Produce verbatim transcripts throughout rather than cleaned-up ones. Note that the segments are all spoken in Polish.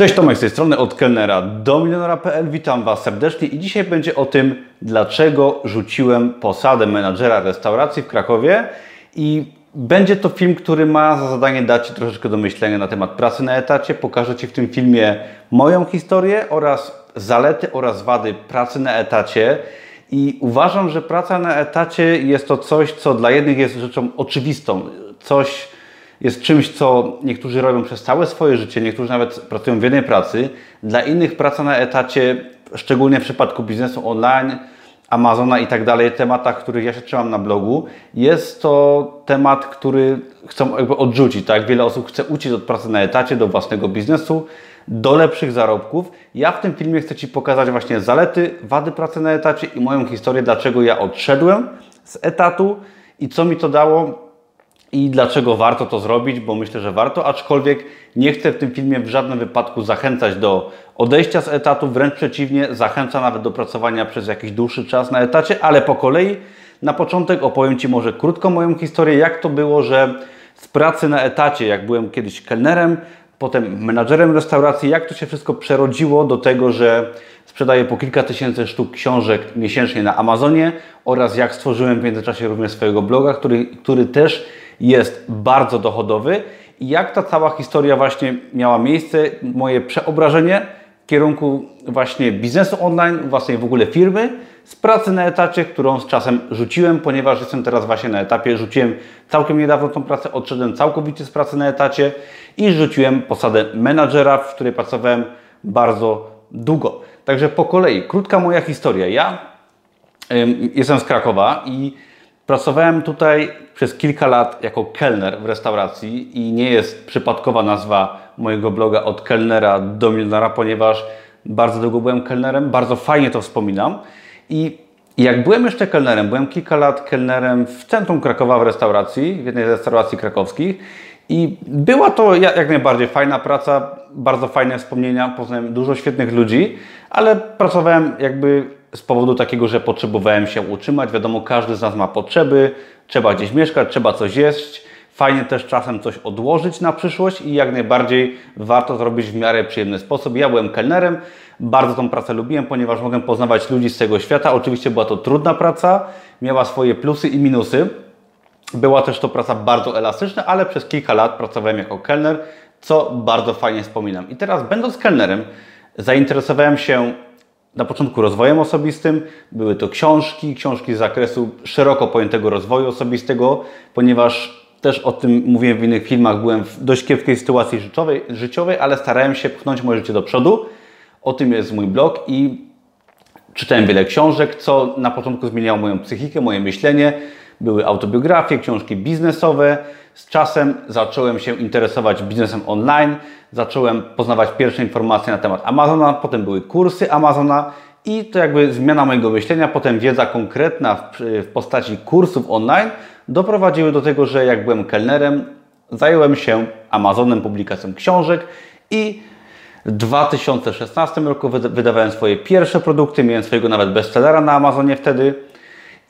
Cześć, Tomek z tej strony od kelnera do milionera kropka p l. Witam Was serdecznie i dzisiaj będzie o tym, dlaczego rzuciłem posadę menadżera restauracji w Krakowie i będzie to film, który ma za zadanie dać Ci troszeczkę do myślenia na temat pracy na etacie. Pokażę Ci w tym filmie moją historię oraz zalety oraz wady pracy na etacie. I uważam, że praca na etacie jest to coś, co dla jednych jest rzeczą oczywistą, coś jest czymś, co niektórzy robią przez całe swoje życie, niektórzy nawet pracują w jednej pracy. Dla innych praca na etacie, szczególnie w przypadku biznesu online, Amazona i tak dalej, tematach, których ja się trzymam na blogu, jest to temat, który chcą jakby odrzucić. Tak? Wiele osób chce uciec od pracy na etacie do własnego biznesu, do lepszych zarobków. Ja w tym filmie chcę Ci pokazać właśnie zalety, wady pracy na etacie i moją historię, dlaczego ja odszedłem z etatu i co mi to dało, i dlaczego warto to zrobić, bo myślę, że warto, aczkolwiek nie chcę w tym filmie w żadnym wypadku zachęcać do odejścia z etatu, wręcz przeciwnie, zachęca nawet do pracowania przez jakiś dłuższy czas na etacie, ale po kolei. Na początek opowiem Ci może krótko moją historię, jak to było, że z pracy na etacie, jak byłem kiedyś kelnerem, potem menadżerem restauracji, jak to się wszystko przerodziło do tego, że sprzedaję po kilka tysięcy sztuk książek miesięcznie na Amazonie oraz jak stworzyłem w międzyczasie również swojego bloga, który, który też jest bardzo dochodowy i jak ta cała historia właśnie miała miejsce, moje przeobrażenie w kierunku właśnie biznesu online, własnej w ogóle firmy, z pracy na etacie, którą z czasem rzuciłem, ponieważ jestem teraz właśnie na etapie, rzuciłem całkiem niedawno tą pracę, odszedłem całkowicie z pracy na etacie i rzuciłem posadę menadżera, w której pracowałem bardzo długo. Także po kolei, krótka moja historia. Ja ym, jestem z Krakowa i pracowałem tutaj przez kilka lat jako kelner w restauracji i nie jest przypadkowa nazwa mojego bloga od kelnera do milionera, ponieważ bardzo długo byłem kelnerem, bardzo fajnie to wspominam. I jak byłem jeszcze kelnerem, byłem kilka lat kelnerem w centrum Krakowa w restauracji, w jednej z restauracji krakowskich i była to jak najbardziej fajna praca, bardzo fajne wspomnienia, poznałem dużo świetnych ludzi, ale pracowałem jakby z powodu takiego, że potrzebowałem się utrzymać. Wiadomo, każdy z nas ma potrzeby, trzeba gdzieś mieszkać, trzeba coś jeść. Fajnie też czasem coś odłożyć na przyszłość i jak najbardziej warto to robić w miarę przyjemny sposób. Ja byłem kelnerem, bardzo tą pracę lubiłem, ponieważ mogłem poznawać ludzi z tego świata. Oczywiście była to trudna praca, miała swoje plusy i minusy. Była też to praca bardzo elastyczna, ale przez kilka lat pracowałem jako kelner, co bardzo fajnie wspominam. I teraz będąc kelnerem zainteresowałem się na początku rozwojem osobistym, były to książki, książki z zakresu szeroko pojętego rozwoju osobistego, ponieważ też o tym mówiłem w innych filmach, byłem w dość kiepskiej sytuacji życiowej, życiowej, ale starałem się pchnąć moje życie do przodu. O tym jest mój blog i czytałem wiele książek, co na początku zmieniało moją psychikę, moje myślenie. Były autobiografie, książki biznesowe. Z czasem zacząłem się interesować biznesem online, zacząłem poznawać pierwsze informacje na temat Amazona, potem były kursy Amazona i to jakby zmiana mojego myślenia, potem wiedza konkretna w, w postaci kursów online doprowadziły do tego, że jak byłem kelnerem, zająłem się Amazonem, publikacją książek i w dwa tysiące szesnastym roku wydawałem swoje pierwsze produkty, miałem swojego nawet bestsellera na Amazonie wtedy.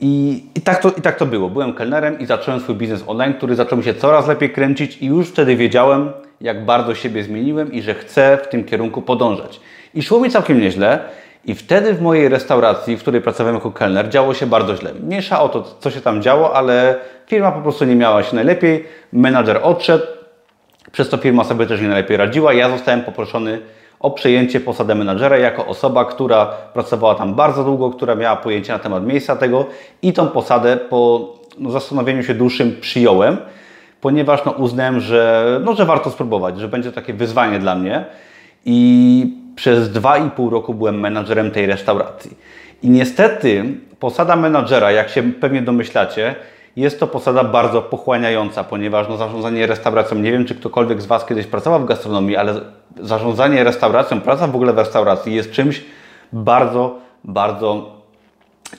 I, i, tak to, I tak to było. Byłem kelnerem i zacząłem swój biznes online, który zaczął mi się coraz lepiej kręcić i już wtedy wiedziałem, jak bardzo siebie zmieniłem i że chcę w tym kierunku podążać. I szło mi całkiem nieźle i wtedy w mojej restauracji, w której pracowałem jako kelner, działo się bardzo źle. Mniejsza o to, co się tam działo, ale firma po prostu nie miała się najlepiej, menadżer odszedł, przez to firma sobie też nie najlepiej radziła. Ja zostałem poproszony o przejęcie posady menadżera jako osoba, która pracowała tam bardzo długo, która miała pojęcie na temat miejsca tego i tą posadę po no, zastanowieniu się dłuższym przyjąłem, ponieważ no, uznałem, że, no, że warto spróbować, że będzie takie wyzwanie dla mnie i przez dwa i pół roku byłem menadżerem tej restauracji. I niestety posada menadżera, jak się pewnie domyślacie, jest to posada bardzo pochłaniająca, ponieważ no, zarządzanie restauracją, nie wiem, czy ktokolwiek z Was kiedyś pracował w gastronomii, ale zarządzanie restauracją, praca w ogóle w restauracji jest czymś bardzo, bardzo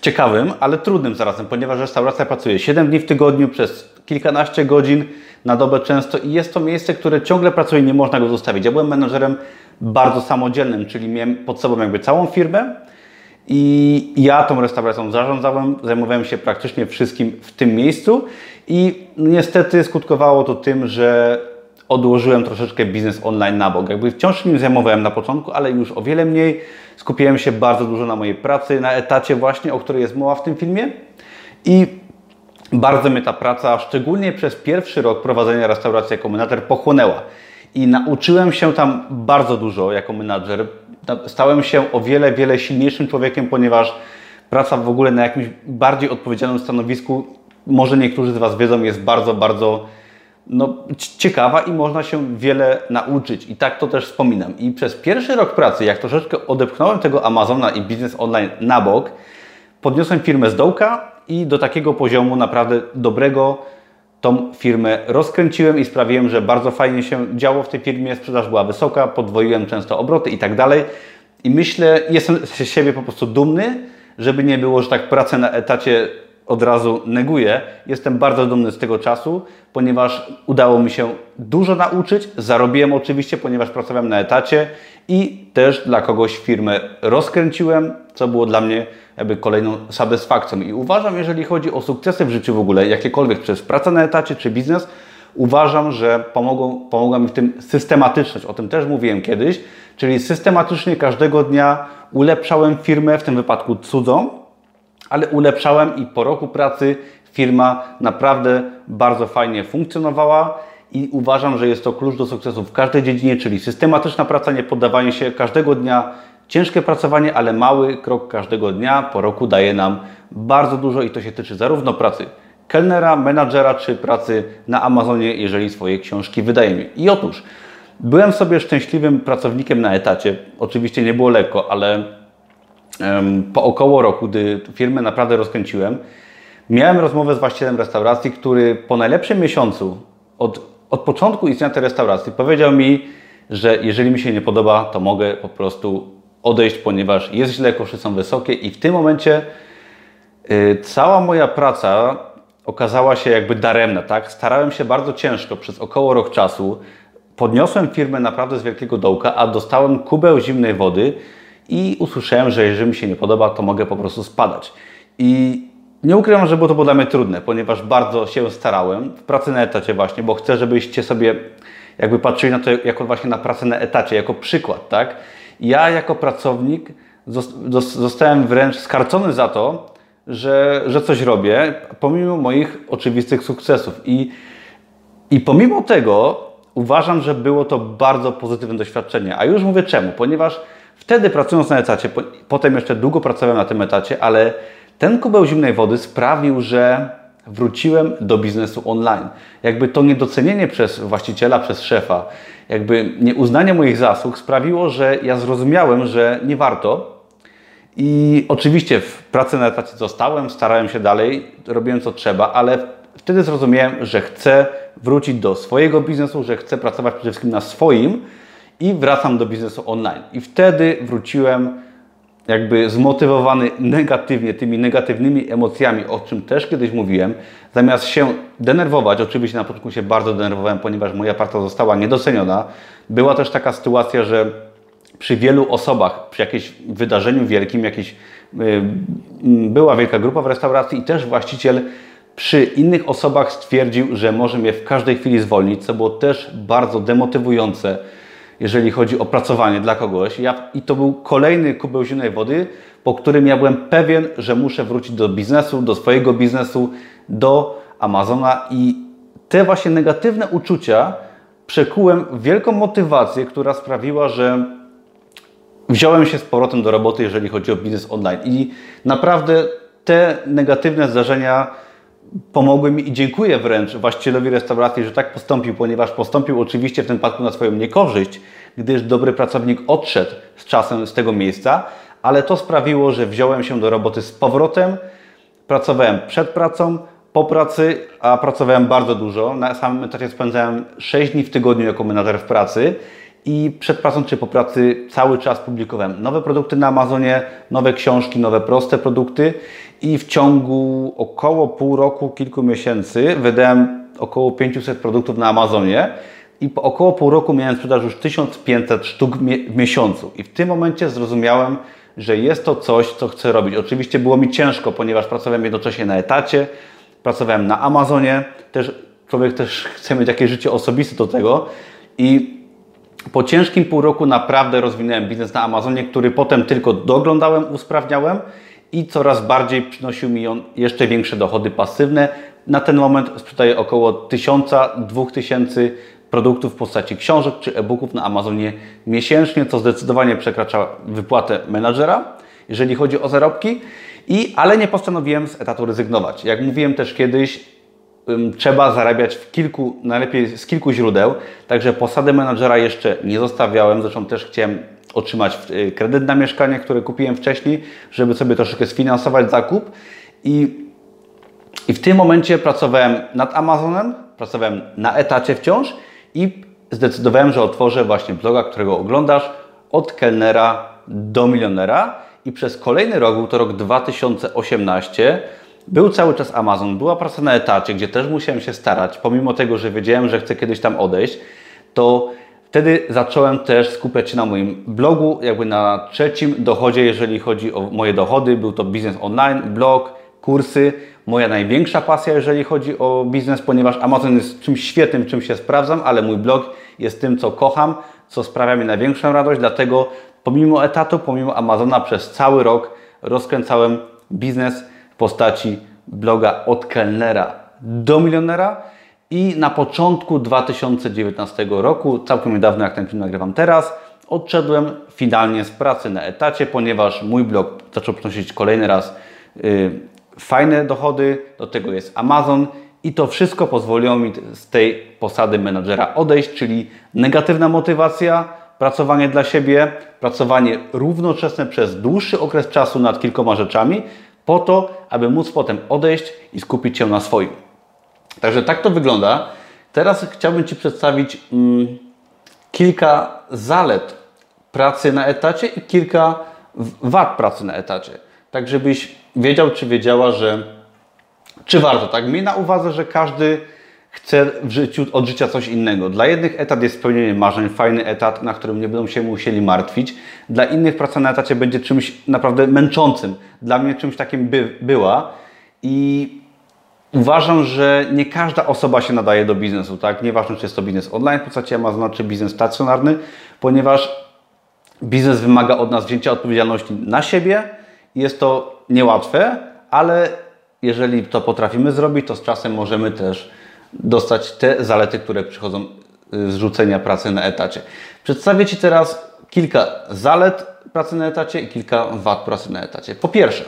ciekawym, ale trudnym zarazem, ponieważ restauracja pracuje siedem dni w tygodniu, przez kilkanaście godzin na dobę często i jest to miejsce, które ciągle pracuje, nie można go zostawić. Ja byłem menadżerem bardzo samodzielnym, czyli miałem pod sobą jakby całą firmę, i ja tą restauracją zarządzałem, zajmowałem się praktycznie wszystkim w tym miejscu i niestety skutkowało to tym, że odłożyłem troszeczkę biznes online na bok. Jakby wciąż się nim zajmowałem na początku, ale już o wiele mniej. Skupiłem się bardzo dużo na mojej pracy, na etacie właśnie, o której jest mowa w tym filmie. I bardzo mnie ta praca, szczególnie przez pierwszy rok prowadzenia restauracji jako menadżer, pochłonęła. I nauczyłem się tam bardzo dużo jako menadżer. Stałem się o wiele, wiele silniejszym człowiekiem, ponieważ praca w ogóle na jakimś bardziej odpowiedzialnym stanowisku, może niektórzy z Was wiedzą, jest bardzo, bardzo no, ciekawa i można się wiele nauczyć. I tak to też wspominam. I przez pierwszy rok pracy, jak troszeczkę odepchnąłem tego Amazona i biznes online na bok, podniosłem firmę z dołka i do takiego poziomu naprawdę dobrego tą firmę rozkręciłem i sprawiłem, że bardzo fajnie się działo w tej firmie, sprzedaż była wysoka, podwoiłem często obroty i tak dalej. I myślę, jestem z siebie po prostu dumny, żeby nie było, że tak pracę na etacie od razu neguję. Jestem bardzo dumny z tego czasu, ponieważ udało mi się dużo nauczyć, zarobiłem oczywiście, ponieważ pracowałem na etacie i też dla kogoś firmę rozkręciłem, co było dla mnie jakby kolejną satysfakcją. I uważam, jeżeli chodzi o sukcesy w życiu w ogóle, jakiekolwiek, przez pracę na etacie czy biznes, uważam, że pomogą, pomogła mi w tym systematyczność. O tym też mówiłem kiedyś, czyli systematycznie każdego dnia ulepszałem firmę, w tym wypadku cudzą, ale ulepszałem i po roku pracy firma naprawdę bardzo fajnie funkcjonowała i uważam, że jest to klucz do sukcesu w każdej dziedzinie, czyli systematyczna praca, nie poddawanie się każdego dnia, ciężkie pracowanie, ale mały krok każdego dnia po roku daje nam bardzo dużo i to się tyczy zarówno pracy kelnera, menadżera czy pracy na Amazonie, jeżeli swoje książki wydajemy. I otóż byłem sobie szczęśliwym pracownikiem na etacie, oczywiście nie było lekko, ale po około roku, gdy firmę naprawdę rozkręciłem, miałem rozmowę z właścicielem restauracji, który po najlepszym miesiącu od, od początku istnienia tej restauracji powiedział mi, że jeżeli mi się nie podoba, to mogę po prostu odejść, ponieważ jest źle, koszty są wysokie i w tym momencie yy, cała moja praca okazała się jakby daremna, tak? Starałem się bardzo ciężko przez około rok czasu, podniosłem firmę naprawdę z wielkiego dołka, a dostałem kubeł zimnej wody i usłyszałem, że jeżeli mi się nie podoba, to mogę po prostu spadać. I nie ukrywam, że było to było dla mnie trudne, ponieważ bardzo się starałem w pracy na etacie właśnie, bo chcę, żebyście sobie jakby patrzyli na to jako właśnie na pracę na etacie, jako przykład, tak? Ja jako pracownik zostałem wręcz skarcony za to, że, że coś robię, pomimo moich oczywistych sukcesów. I, i pomimo tego uważam, że było to bardzo pozytywne doświadczenie. A już mówię czemu, ponieważ wtedy pracując na etacie, potem jeszcze długo pracowałem na tym etacie, ale ten kubeł zimnej wody sprawił, że wróciłem do biznesu online. Jakby to niedocenienie przez właściciela, przez szefa, jakby nieuznanie moich zasług sprawiło, że ja zrozumiałem, że nie warto. I oczywiście w pracy na etacie zostałem, starałem się dalej, robiłem co trzeba, ale wtedy zrozumiałem, że chcę wrócić do swojego biznesu, że chcę pracować przede wszystkim na swoim, i wracam do biznesu online. I wtedy wróciłem jakby zmotywowany negatywnie, tymi negatywnymi emocjami, o czym też kiedyś mówiłem. Zamiast się denerwować, oczywiście na początku się bardzo denerwowałem, ponieważ moja praca została niedoceniona. Była też taka sytuacja, że przy wielu osobach, przy jakimś wydarzeniu wielkim, jakiś, yy, była wielka grupa w restauracji i też właściciel przy innych osobach stwierdził, że może mnie w każdej chwili zwolnić, co było też bardzo demotywujące, jeżeli chodzi o pracowanie dla kogoś. Ja, I to był kolejny kubeł zimnej wody, po którym ja byłem pewien, że muszę wrócić do biznesu, do swojego biznesu, do Amazona. I te właśnie negatywne uczucia przekułem w wielką motywację, która sprawiła, że wziąłem się z powrotem do roboty, jeżeli chodzi o biznes online. I naprawdę te negatywne zdarzenia pomogły mi i dziękuję wręcz właścicielowi restauracji, że tak postąpił, ponieważ postąpił oczywiście w tym przypadku na swoją niekorzyść, gdyż dobry pracownik odszedł z czasem z tego miejsca, ale to sprawiło, że wziąłem się do roboty z powrotem, pracowałem przed pracą, po pracy, a pracowałem bardzo dużo. Na samym etacie spędzałem sześć dni w tygodniu jako menadżer w pracy i przed pracą czy po pracy cały czas publikowałem nowe produkty na Amazonie, nowe książki, nowe proste produkty i w ciągu około pół roku, kilku miesięcy wydałem około pięćset produktów na Amazonie i po około pół roku miałem sprzedaż już tysiąc pięćset sztuk w miesiącu i w tym momencie zrozumiałem, że jest to coś, co chcę robić. Oczywiście było mi ciężko, ponieważ pracowałem jednocześnie na etacie, pracowałem na Amazonie, też człowiek też chce mieć jakieś życie osobiste do tego. I po ciężkim pół roku naprawdę rozwinąłem biznes na Amazonie, który potem tylko doglądałem, usprawniałem i coraz bardziej przynosił mi on jeszcze większe dochody pasywne. Na ten moment sprzedaję około tysiąca do dwóch tysięcy produktów w postaci książek czy e-booków na Amazonie miesięcznie, co zdecydowanie przekracza wypłatę menadżera, jeżeli chodzi o zarobki. I, ale nie postanowiłem z etatu rezygnować. Jak mówiłem też kiedyś, trzeba zarabiać w kilku, najlepiej z kilku źródeł, także posady menadżera jeszcze nie zostawiałem, zresztą też chciałem otrzymać kredyt na mieszkanie, które kupiłem wcześniej, żeby sobie troszeczkę sfinansować zakup. I, i w tym momencie pracowałem nad Amazonem, pracowałem na etacie wciąż i zdecydowałem, że otworzę właśnie bloga, którego oglądasz, od kelnera do milionera. I przez kolejny rok, był to rok dwa tysiące osiemnasty, był cały czas Amazon, była praca na etacie, gdzie też musiałem się starać, pomimo tego, że wiedziałem, że chcę kiedyś tam odejść, to wtedy zacząłem też skupiać się na moim blogu, jakby na trzecim dochodzie, jeżeli chodzi o moje dochody. Był to biznes online, blog, kursy, moja największa pasja, jeżeli chodzi o biznes, ponieważ Amazon jest czymś świetnym, czym się sprawdzam, ale mój blog jest tym, co kocham, co sprawia mi największą radość, dlatego pomimo etatu, pomimo Amazona przez cały rok rozkręcałem biznes w postaci bloga od kelnera do milionera i na początku dwa tysiące dziewiętnastego roku, całkiem niedawno jak ten film nagrywam teraz, odszedłem finalnie z pracy na etacie, ponieważ mój blog zaczął przynosić kolejny raz yy, fajne dochody, do tego jest Amazon i to wszystko pozwoliło mi z tej posady menadżera odejść, czyli negatywna motywacja, pracowanie dla siebie, pracowanie równoczesne przez dłuższy okres czasu nad kilkoma rzeczami, po to, aby móc potem odejść i skupić się na swoim. Także tak to wygląda. Teraz chciałbym Ci przedstawić mm, kilka zalet pracy na etacie i kilka wad pracy na etacie. Tak, żebyś wiedział, czy wiedziała, że czy warto. Tak, miej na uwadze, że każdy chce w życiu, od życia coś innego. Dla jednych etat jest spełnienie marzeń, fajny etat, na którym nie będą się musieli martwić. Dla innych praca na etacie będzie czymś naprawdę męczącym. Dla mnie czymś takim by, była i uważam, że nie każda osoba się nadaje do biznesu. Tak? Nieważne, czy jest to biznes online w postaci Amazona, czy biznes stacjonarny, ponieważ biznes wymaga od nas wzięcia odpowiedzialności na siebie. Jest to niełatwe, ale jeżeli to potrafimy zrobić, to z czasem możemy też dostać te zalety, które przychodzą z rzucenia pracy na etacie. Przedstawię Ci teraz kilka zalet pracy na etacie i kilka wad pracy na etacie. Po pierwsze,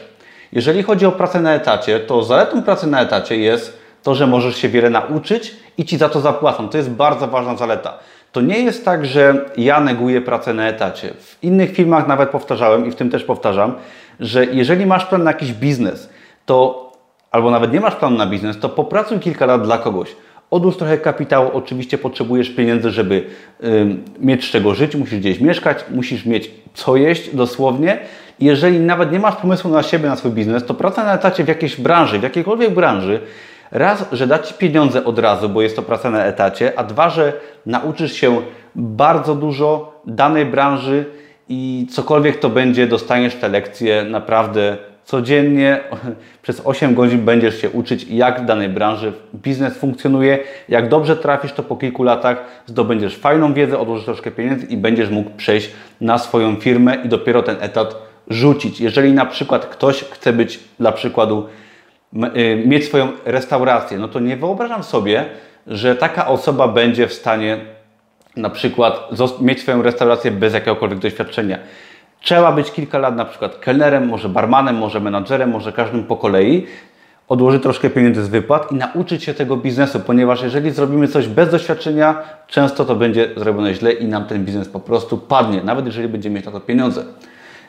jeżeli chodzi o pracę na etacie, to zaletą pracy na etacie jest to, że możesz się wiele nauczyć i Ci za to zapłacą. To jest bardzo ważna zaleta. To nie jest tak, że ja neguję pracę na etacie. W innych filmach nawet powtarzałem i w tym też powtarzam, że jeżeli masz plan na jakiś biznes, to albo nawet nie masz planu na biznes, to popracuj kilka lat dla kogoś. Odłóż trochę kapitału, oczywiście potrzebujesz pieniędzy, żeby y, mieć z czego żyć, musisz gdzieś mieszkać, musisz mieć co jeść dosłownie. Jeżeli nawet nie masz pomysłu na siebie, na swój biznes, to praca na etacie w jakiejś branży, w jakiejkolwiek branży, raz, że da Ci pieniądze od razu, bo jest to praca na etacie, a dwa, że nauczysz się bardzo dużo danej branży i cokolwiek to będzie, dostaniesz te lekcje naprawdę codziennie przez osiem godzin będziesz się uczyć, jak w danej branży biznes funkcjonuje. Jak dobrze trafisz, to po kilku latach zdobędziesz fajną wiedzę, odłożysz troszkę pieniędzy i będziesz mógł przejść na swoją firmę i dopiero ten etat rzucić. Jeżeli na przykład ktoś chce być, dla przykładu, mieć swoją restaurację, no to nie wyobrażam sobie, że taka osoba będzie w stanie na przykład mieć swoją restaurację bez jakiegokolwiek doświadczenia. Trzeba być kilka lat na przykład kelnerem, może barmanem, może menadżerem, może każdym po kolei, odłożyć troszkę pieniędzy z wypłat i nauczyć się tego biznesu, ponieważ jeżeli zrobimy coś bez doświadczenia, często to będzie zrobione źle i nam ten biznes po prostu padnie, nawet jeżeli będziemy mieć na to pieniądze.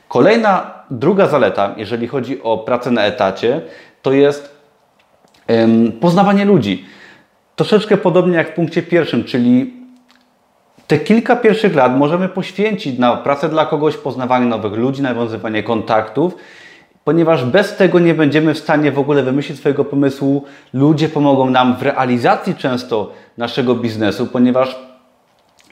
Kolejna, druga zaleta, jeżeli chodzi o pracę na etacie, to jest ym, poznawanie ludzi. Troszeczkę podobnie jak w punkcie pierwszym, czyli te kilka pierwszych lat możemy poświęcić na pracę dla kogoś, poznawanie nowych ludzi, nawiązywanie kontaktów, ponieważ bez tego nie będziemy w stanie w ogóle wymyślić swojego pomysłu. Ludzie pomogą nam w realizacji często naszego biznesu, ponieważ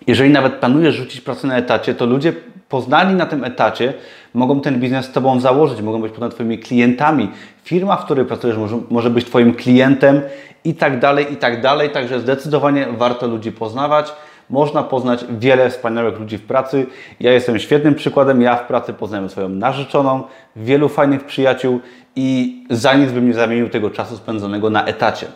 jeżeli nawet planujesz rzucić pracę na etacie, to ludzie poznani na tym etacie, mogą ten biznes z Tobą założyć, mogą być potem Twoimi klientami. Firma, w której pracujesz, może, może być Twoim klientem i tak dalej, i tak dalej. Także zdecydowanie warto ludzi poznawać. Można poznać wiele wspaniałych ludzi w pracy. Ja jestem świetnym przykładem. Ja w pracy poznałem swoją narzeczoną, wielu fajnych przyjaciół i za nic bym nie zamienił tego czasu spędzonego na etacie.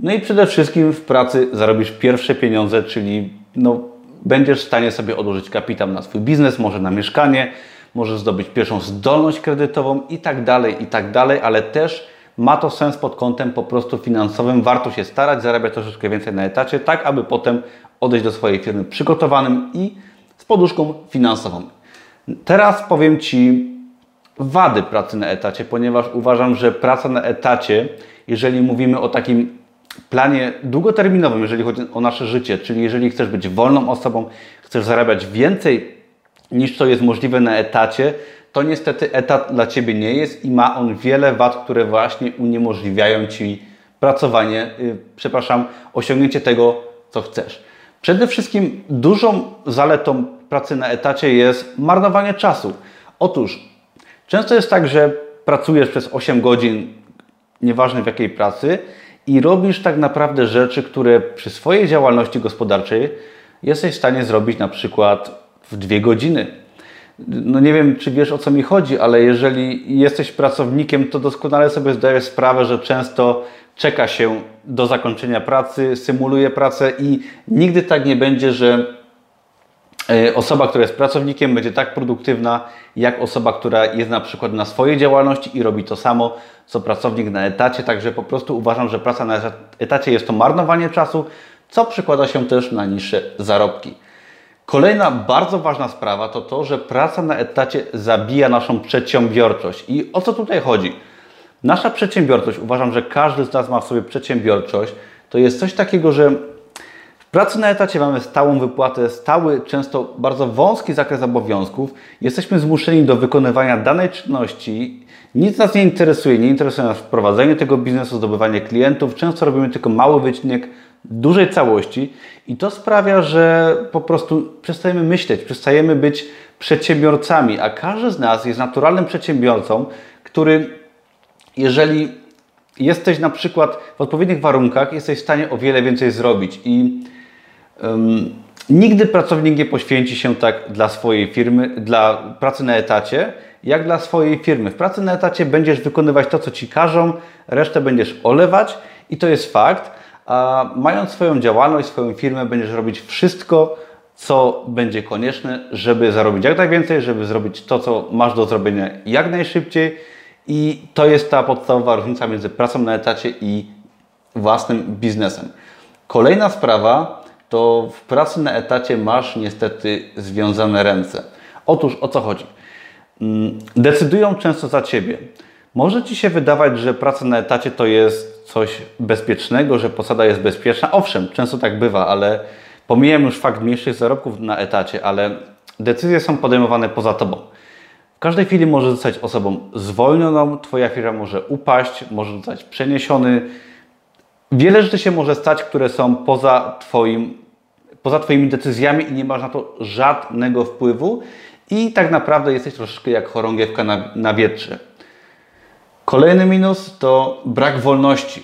No i przede wszystkim w pracy zarobisz pierwsze pieniądze, czyli no, będziesz w stanie sobie odłożyć kapitał na swój biznes, może na mieszkanie, możesz zdobyć pierwszą zdolność kredytową i tak dalej, i tak dalej, ale też ma to sens pod kątem po prostu finansowym. Warto się starać, zarabiać troszeczkę więcej na etacie, tak aby potem odejść do swojej firmy przygotowanym i z poduszką finansową. Teraz powiem Ci wady pracy na etacie, ponieważ uważam, że praca na etacie, jeżeli mówimy o takim planie długoterminowym, jeżeli chodzi o nasze życie, czyli jeżeli chcesz być wolną osobą, chcesz zarabiać więcej niż co jest możliwe na etacie, to niestety etat dla Ciebie nie jest i ma on wiele wad, które właśnie uniemożliwiają Ci pracowanie, yy, przepraszam, osiągnięcie tego, co chcesz. Przede wszystkim dużą zaletą pracy na etacie jest marnowanie czasu. Otóż często jest tak, że pracujesz przez osiem godzin, nieważne w jakiej pracy, i robisz tak naprawdę rzeczy, które przy swojej działalności gospodarczej jesteś w stanie zrobić na przykład w dwie godziny. No nie wiem, czy wiesz, o co mi chodzi, ale jeżeli jesteś pracownikiem, to doskonale sobie zdajesz sprawę, że często czeka się do zakończenia pracy, symuluje pracę i nigdy tak nie będzie, że osoba, która jest pracownikiem, będzie tak produktywna, jak osoba, która jest na przykład na swojej działalności i robi to samo, co pracownik na etacie. Także po prostu uważam, że praca na etacie jest to marnowanie czasu, co przekłada się też na niższe zarobki. Kolejna bardzo ważna sprawa to to, że praca na etacie zabija naszą przedsiębiorczość. I o co tutaj chodzi? Nasza przedsiębiorczość, uważam, że każdy z nas ma w sobie przedsiębiorczość, to jest coś takiego, że pracy na etacie mamy stałą wypłatę, stały, często bardzo wąski zakres obowiązków. Jesteśmy zmuszeni do wykonywania danej czynności. Nic nas nie interesuje, nie interesuje nas wprowadzenie tego biznesu, zdobywanie klientów. Często robimy tylko mały wycinek dużej całości i to sprawia, że po prostu przestajemy myśleć, przestajemy być przedsiębiorcami, a każdy z nas jest naturalnym przedsiębiorcą, który jeżeli jesteś na przykład w odpowiednich warunkach, jesteś w stanie o wiele więcej zrobić i Um, nigdy pracownik nie poświęci się tak dla swojej firmy, dla pracy na etacie, jak dla swojej firmy. W pracy na etacie będziesz wykonywać to, co Ci każą, resztę będziesz olewać i to jest fakt. A mając swoją działalność, swoją firmę, będziesz robić wszystko, co będzie konieczne, żeby zarobić jak najwięcej, żeby zrobić to, co masz do zrobienia jak najszybciej i to jest ta podstawowa różnica między pracą na etacie i własnym biznesem. Kolejna sprawa, to w pracy na etacie masz niestety związane ręce. Otóż o co chodzi? Decydują często za Ciebie. Może Ci się wydawać, że praca na etacie to jest coś bezpiecznego, że posada jest bezpieczna. Owszem, często tak bywa, ale pomijam już fakt mniejszych zarobków na etacie, ale decyzje są podejmowane poza Tobą. W każdej chwili możesz zostać osobą zwolnioną, Twoja firma może upaść, może zostać przeniesiony. Wiele rzeczy się może stać, które są poza, twoim, poza Twoimi decyzjami i nie masz na to żadnego wpływu i tak naprawdę jesteś troszeczkę jak chorągiewka na, na wietrze. Kolejny minus to brak wolności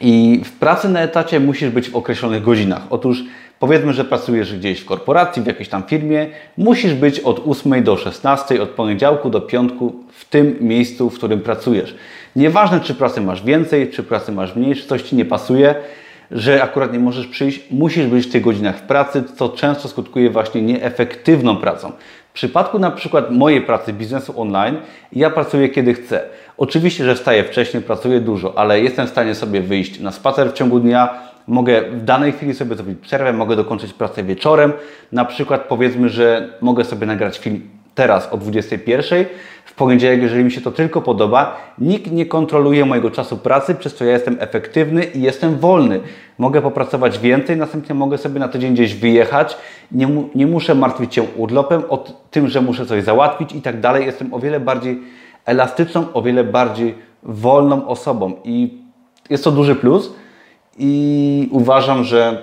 i w pracy na etacie musisz być w określonych godzinach. Otóż powiedzmy, że pracujesz gdzieś w korporacji, w jakiejś tam firmie, musisz być od ósmej do szesnastej, od poniedziałku do piątku w tym miejscu, w którym pracujesz. Nieważne, czy pracy masz więcej, czy pracy masz mniej, czy coś Ci nie pasuje, że akurat nie możesz przyjść, musisz być w tych godzinach w pracy, co często skutkuje właśnie nieefektywną pracą. W przypadku na przykład mojej pracy biznesu online, ja pracuję kiedy chcę. Oczywiście, że wstaję wcześniej, pracuję dużo, ale jestem w stanie sobie wyjść na spacer w ciągu dnia, mogę w danej chwili sobie zrobić przerwę, mogę dokończyć pracę wieczorem. Na przykład powiedzmy, że mogę sobie nagrać film teraz o dwudziestej pierwszej. W poniedziałek, jeżeli mi się to tylko podoba. Nikt nie kontroluje mojego czasu pracy, przez co ja jestem efektywny i jestem wolny. Mogę popracować więcej, następnie mogę sobie na tydzień gdzieś wyjechać. Nie, mu, nie muszę martwić się urlopem, o tym, że muszę coś załatwić i tak dalej. Jestem o wiele bardziej elastyczną, o wiele bardziej wolną osobą i jest to duży plus. I uważam, że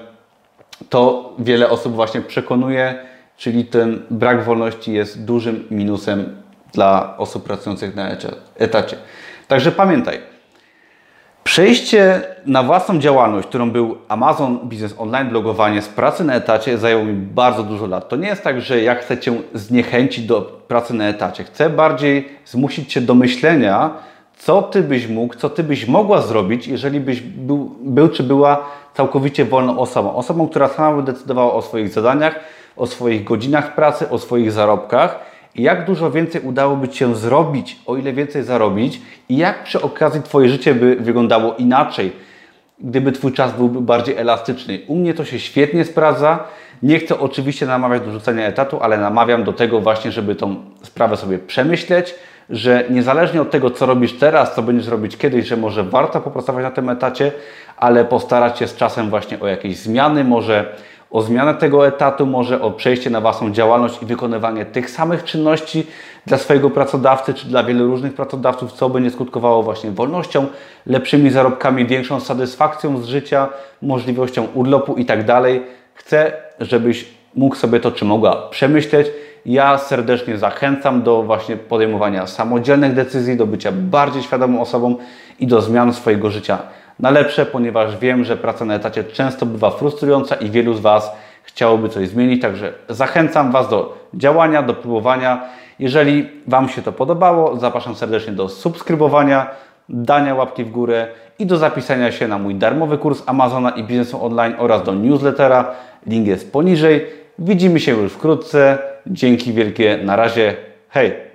to wiele osób właśnie przekonuje, Czyli ten brak wolności jest dużym minusem dla osób pracujących na etacie. Także pamiętaj, przejście na własną działalność, którą był Amazon Biznes Online, blogowanie z pracy na etacie zajęło mi bardzo dużo lat. To nie jest tak, że ja chcę Cię zniechęcić do pracy na etacie. Chcę bardziej zmusić Cię do myślenia, co Ty byś mógł, co Ty byś mogła zrobić, jeżeli byś był, był czy była całkowicie wolną osobą. Osobą, która sama by decydowała o swoich zadaniach, o swoich godzinach pracy, o swoich zarobkach i jak dużo więcej udałoby Ci się zrobić, o ile więcej zarobić i jak przy okazji Twoje życie by wyglądało inaczej, gdyby Twój czas byłby bardziej elastyczny. U mnie to się świetnie sprawdza. Nie chcę oczywiście namawiać do rzucenia etatu, ale namawiam do tego właśnie, żeby tą sprawę sobie przemyśleć, że niezależnie od tego, co robisz teraz, co będziesz robić kiedyś, że może warto popracować na tym etacie, ale postarać się z czasem właśnie o jakieś zmiany, może o zmianę tego etatu, może o przejście na własną działalność i wykonywanie tych samych czynności dla swojego pracodawcy czy dla wielu różnych pracodawców, co będzie skutkowało właśnie wolnością, lepszymi zarobkami, większą satysfakcją z życia, możliwością urlopu i tak dalej. Chcę, żebyś mógł sobie to czy mogła przemyśleć. Ja serdecznie zachęcam do właśnie podejmowania samodzielnych decyzji, do bycia bardziej świadomą osobą i do zmian swojego życia na lepsze, ponieważ wiem, że praca na etacie często bywa frustrująca i wielu z Was chciałoby coś zmienić, także zachęcam Was do działania, do próbowania. Jeżeli Wam się to podobało, zapraszam serdecznie do subskrybowania, dania łapki w górę i do zapisania się na mój darmowy kurs Amazona i biznesu online oraz do newslettera. Link jest poniżej. Widzimy się już wkrótce. Dzięki wielkie. Na razie. Hej!